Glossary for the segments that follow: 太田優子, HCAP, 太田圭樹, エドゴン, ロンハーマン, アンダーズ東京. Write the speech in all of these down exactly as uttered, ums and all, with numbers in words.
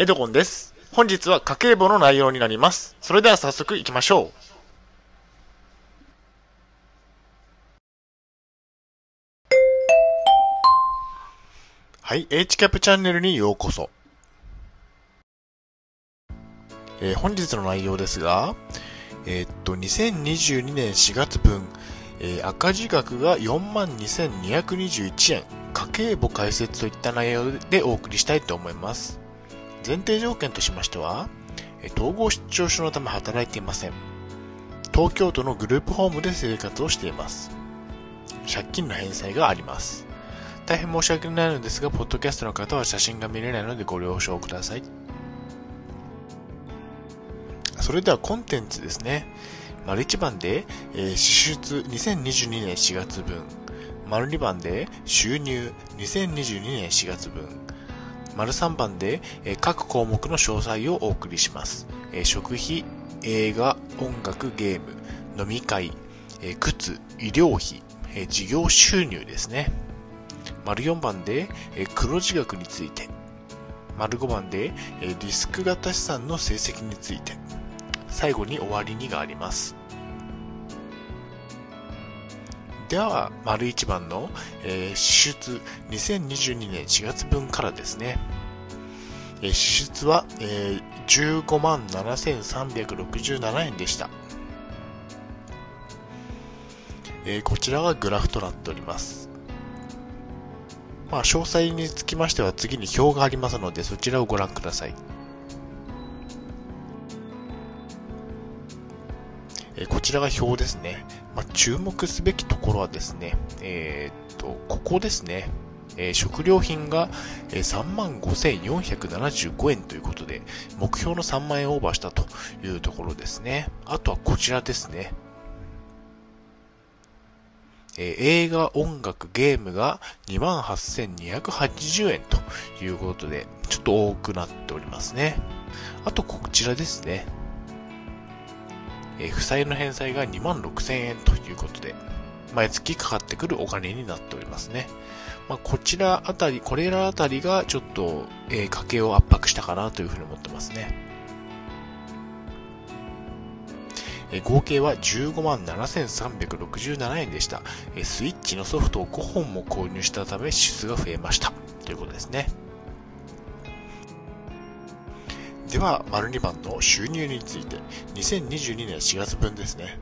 エドゴンです。本日は家計簿の内容になります。それでは早速行きましょう。はい、エイチキャップ チャンネルにようこそ。えー、本日の内容ですが、えー、っと、にせんにじゅうにねんしがつぶん、えー、赤字額が よんまんにせんにひゃくにじゅういちえん、家計簿解説といった内容でお送りしたいと思います。前提条件としましては、統合失調症のため働いていません。東京都のグループホームで生活をしています。借金の返済があります。大変申し訳ないのですが、ポッドキャストの方は写真が見れないのでご了承ください。それではコンテンツですね。丸いちばんで、えー、支出にせんにじゅうにねんしがつぶん。丸にばんで収入にせんにじゅうにねんしがつぶん。丸さんばんで、えー、各項目の詳細をお送りします。えー、食費、映画、音楽、ゲーム、飲み会、えー、靴、医療費、えー、事業収入ですね。丸よんばんで黒字額について、丸ごばんでリスク型資産の成績について、最後に終わりにがあります。では、丸いちばんの支出にせんにじゅうにねんしがつぶんからですね。支出は じゅうごまんななせんさんびゃくろくじゅうななえんでした。こちらがグラフとなっております。まあ、詳細につきましては次に表がありますので、そちらをご覧ください。えこちらが表ですね。まあ、注目すべきところはですね、えー、っとここですね、えー、食料品が さんまんごせんよんひゃくななじゅうごえんということで、目標のさんまんえんオーバーしたというところですね。あとはこちらですね。映画、音楽、ゲームが にまんはっせんにひゃくはちじゅうえんということで、ちょっと多くなっておりますね。あとこちらですね。負債の返済が にまんろくせんえんということで、毎月かかってくるお金になっておりますね。まあ、こちらあたり、これらあたりがちょっと家計を圧迫したかなというふうに思ってますね。合計は じゅうごまんななせんさんびゃくろくじゅうななえんでした。スイッチのソフトをごほんも購入したため支出が増えました。ということですね。では、丸にばんの収入について、にせんにじゅうにねんしがつぶんですね。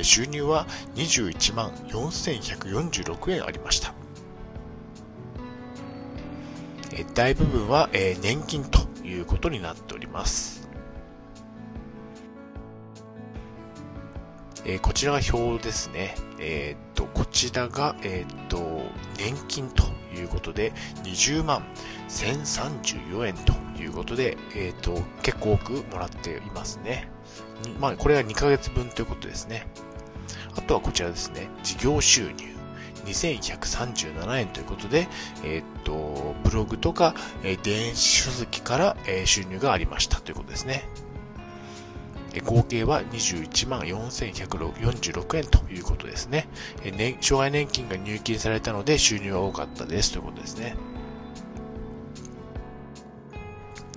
収入はにじゅういちまんよんせんひゃくよんじゅうろくえんありました。大部分は年金ということになっております。こちらが表ですね。えー、っとこちらが、えー、っと年金ということでにじゅうまんせんさんじゅうよんえんということで、えー、っと結構多くもらっていますね。まあ、これはにかげつぶんということですね。あとはこちらですね。事業収入にせんひゃくさんじゅうななえんということで、えー、っとブログとか、えー、電子書籍から、えー、収入がありましたということですね。合計はにじゅういちまんよんせんひゃくよんじゅうろくえんということですね。障害年金が入金されたので収入は多かったですということですね。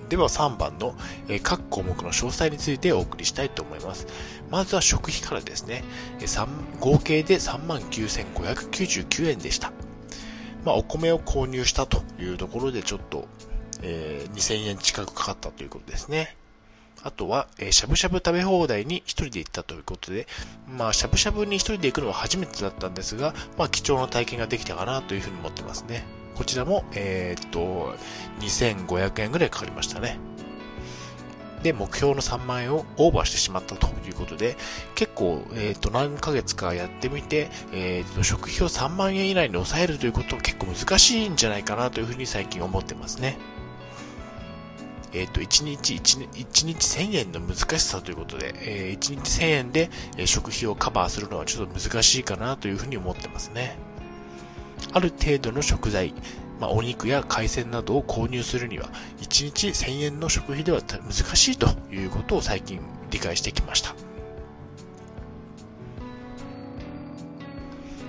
ではさんばんの各項目の詳細についてお送りしたいと思います。まずは食費からですね。合計で さんまんきゅうせんごひゃくきゅうじゅうきゅうえんでした。まあ、お米を購入したというところでちょっと、えー、にせんえん近くかかったということですね。あとは、えー、しゃぶしゃぶ食べ放題に一人で行ったということで、まあ、しゃぶしゃぶに一人で行くのは初めてだったんですが、まあ、貴重な体験ができたかなというふうに思ってますね。こちらも、えー、っと、にせんごひゃくえんぐらいかかりましたね。で、目標のさんまんえんをオーバーしてしまったということで、結構、えー、っと、何ヶ月かやってみて、えー、っと、食費をさんまんえん以内に抑えるということは結構難しいんじゃないかなというふうに最近思ってますね。えっと、いちにちせんえんの難しさということで、えー、いちにちせんえんで食費をカバーするのはちょっと難しいかなというふうに思ってますね。ある程度の食材、まあ、お肉や海鮮などを購入するにはいちにちせんえんの食費では難しいということを最近理解してきました。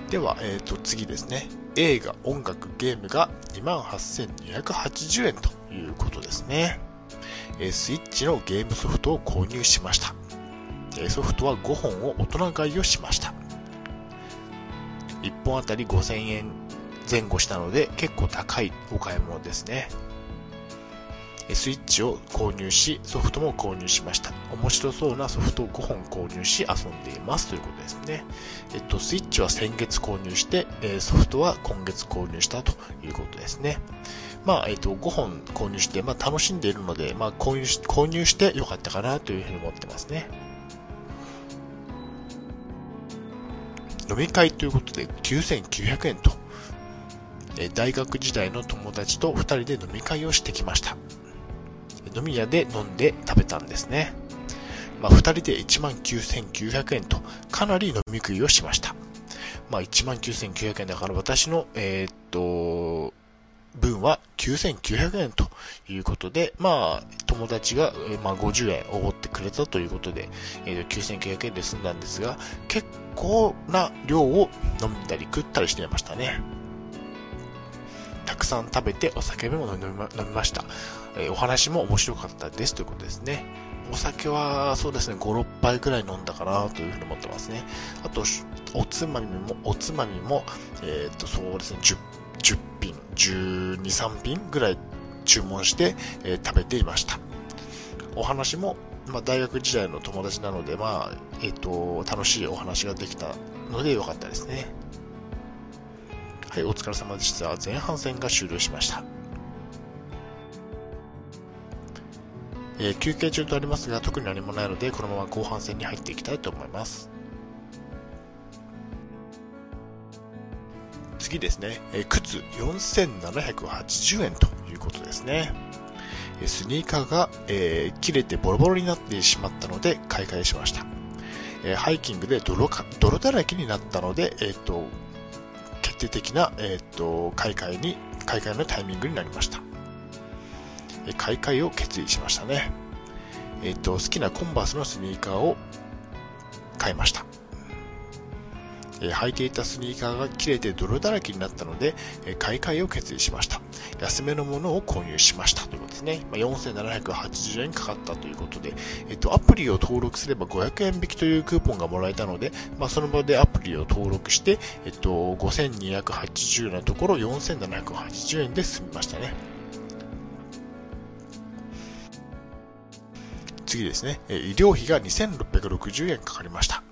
では、えっと、次ですね。映画、音楽、ゲームがにまんはっせんにひゃくはちじゅうえんということですね。スイッチのゲームソフトを購入しました。ソフトはごほんを大人買いをしました。いっぽんあたりごせんえんぜん後したので結構高いお買い物ですね。スイッチを購入し、ソフトも購入しました。面白そうなソフトをごほん購入し遊んでいますということですね。えっと、スイッチは先月購入して、ソフトは今月購入したということですね。まあ、えっと、ごほん購入して、まあ、楽しんでいるので、まあ、購入し、購入してよかったかなというふうに思ってますね。飲み会ということできゅうせんきゅうひゃくえんと、大学時代の友達とふたりで飲み会をしてきました。飲み屋で飲んで食べたんですね。まあ、ふたりでいちまんきゅうせんきゅうひゃくえんとかなり飲み食いをしました。まあ、いちまんきゅうせんきゅうひゃくえんだから私の、えー、っと、分はきゅうせんきゅうひゃくえんということで、まあ、友達が、まあ、ごじゅうえんおごってくれたということで、えー、きゅうせんきゅうひゃくえんで済んだんですが、結構な量を飲んだり食ったりしていましたね。たくさん食べてお酒も飲みま、飲みました。えー、お話も面白かったですということですね。お酒はそうですね、ご、ろっぱいくらい飲んだかなというふうに思ってますね。あと、おつまみも、おつまみも、えー、っと、そうですね、じゅっぴん、じゅうに、さんぴんぐらい注文して、えー、食べていました。お話も、まあ、大学時代の友達なので、まあ、えー、っと、楽しいお話ができたのでよかったですね。はい、お疲れ様でした。前半戦が終了しました。えー、休憩中とありますが、特に何もないので、このまま後半戦に入っていきたいと思います。次ですね、えー、靴よんせんななひゃくはちじゅうえんということですね。えー、スニーカーが、えー、切れてボロボロになってしまったので、買い替えしました。えー、ハイキングで 泥か、泥だらけになったので、えーと決定的な、えー、と買い替えに買い替えのタイミングになりました。買い替えを決意しましたね。えー、と好きなコンバースのスニーカーを買いました。えー、履いていたスニーカーが切れて泥だらけになったので買い替えを決意しました。安めのものを購入しましたということですね。まあ、よんせんななひゃくはちじゅうえんかかったということで、えー、とアプリを登録すればごひゃくえん引きというクーポンがもらえたので、まあ、その場でアプリを登録して、えー、とごせんにひゃくはちじゅうえんのところよんせんななひゃくはちじゅうえんで済みましたね。次ですね、えー、医療費がにせんろっぴゃくろくじゅうえんかかりました。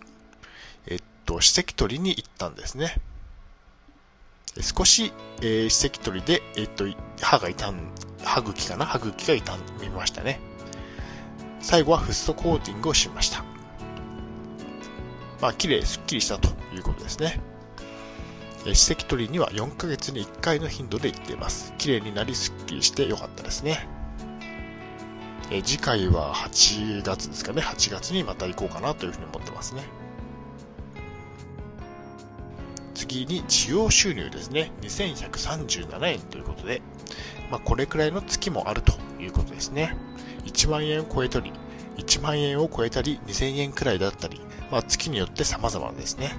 えー、っと歯石取りに行ったんですね。少し、えー、歯石取りで、えー、っと歯が痛ん歯茎かな歯茎が痛みましたね。最後はフッ素コーティングをしました。まあ綺麗すっきりしたということですね。えー、歯石取りにはよんかげつにいっかいの頻度で行っています。綺麗になりすっきりしてよかったですね。え次回ははちがつですかね。はちがつにまた行こうかなというふうに思ってますね。次に事業収入ですね。にせんひゃくさんじゅうななえんということで、まあ、これくらいの月もあるということですね。いちまんえんを超えたり、いちまんえんを超えたり、にせんえんくらいだったり、まあ、月によって様々ですね。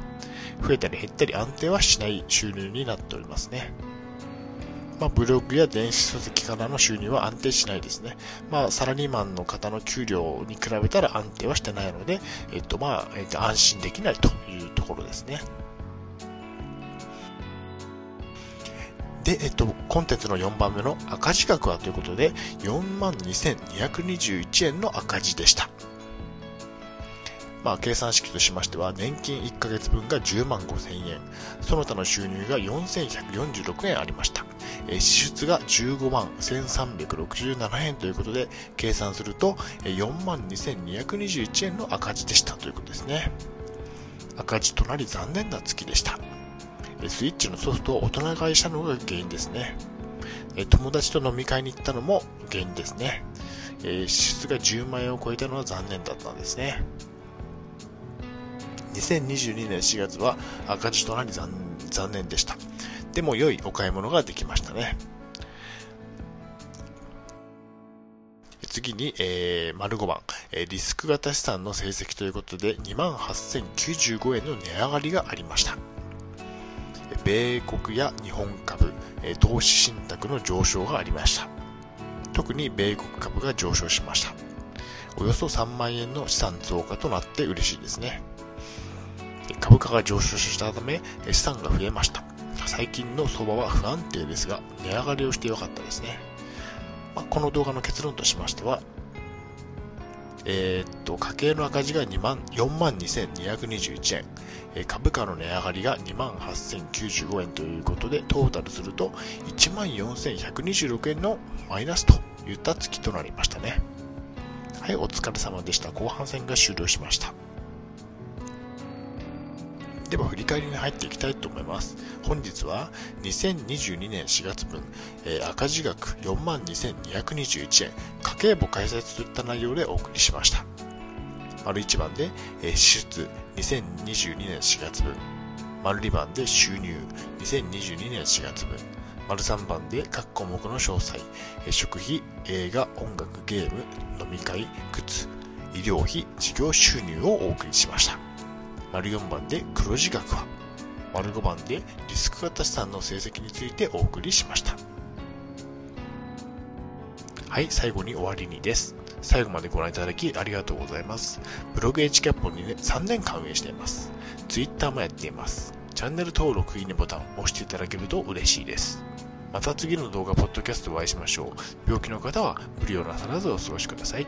増えたり減ったり安定はしない収入になっておりますね。まあ、ブログや電子書籍からの収入は安定しないですね。まあ、サラリーマンの方の給料に比べたら安定はしてないので、えっとまあえっと、安心できないというところですね。で、えっと、コンテンツのよんばんめの赤字額はということで よんまんにせんにひゃくにじゅういちえんの赤字でした。まあ、計算式としましては年金いっかげつぶんがじゅうまんごせんえん、その他の収入がよんせんひゃくよんじゅうろくえんありました。え支出がじゅうごまんせんさんびゃくろくじゅうななえんということで計算すると よんまんにせんにひゃくにじゅういちえんの赤字でしたということですね。赤字となり残念な月でした。スイッチのソフトを大人買いしたのが原因ですね。友達と飲み会に行ったのも原因ですね。支出がじゅうまんえんを超えたのは残念だったんですね。にせんにじゅうにねんしがつは赤字となり 残, 残念でした。でも良いお買い物ができましたね。次に、えー、丸ごばん、えー、リスク型資産の成績ということで にまんはっせんきゅうじゅうごえんの値上がりがありました。米国や日本株、えー、投資信託の上昇がありました。特に米国株が上昇しました。およそさんまんえんの資産増加となって嬉しいですね。株価が上昇したため資産が増えました。最近の相場は不安定ですが、値上がりをしてよかったですね。まあ、この動画の結論としましては、えー、っと家計の赤字がよんまんにせんにひゃくにじゅういちえん、株価の値上がりがにまんはっせんきゅうじゅうごえんということで、トータルするといちまんよんせんひゃくにじゅうろくえんのマイナスといった月となりましたね。はい、お疲れ様でした。後半戦が終了しました。では振り返りに入っていきたいと思います。本日はにせんにじゅうにねんしがつぶん、えー、赤字額 よんまんにせんにひゃくにじゅういちえん、家計簿開設といった内容でお送りしました。丸いちばんで、えー、支出にせんにじゅうにねんしがつぶん、丸にばんで収入にせんにじゅうにねんしがつぶん、丸さんばんで各項目の詳細、えー、食費、映画、音楽、ゲーム、飲み会、靴、医療費、事業収入をお送りしました。丸よんばんで黒字額は、丸ごばんでリスク型資産の成績についてお送りしました。はい、最後に終わりにです。最後までご覧いただきありがとうございます。ブログ エイチキャップ をさんねんかん運営しています。 ツイッター もやっています。チャンネル登録、いいねボタンを押していただけると嬉しいです。また次の動画、ポッドキャストでお会いしましょう。病気の方は無理をなさらずお過ごしください。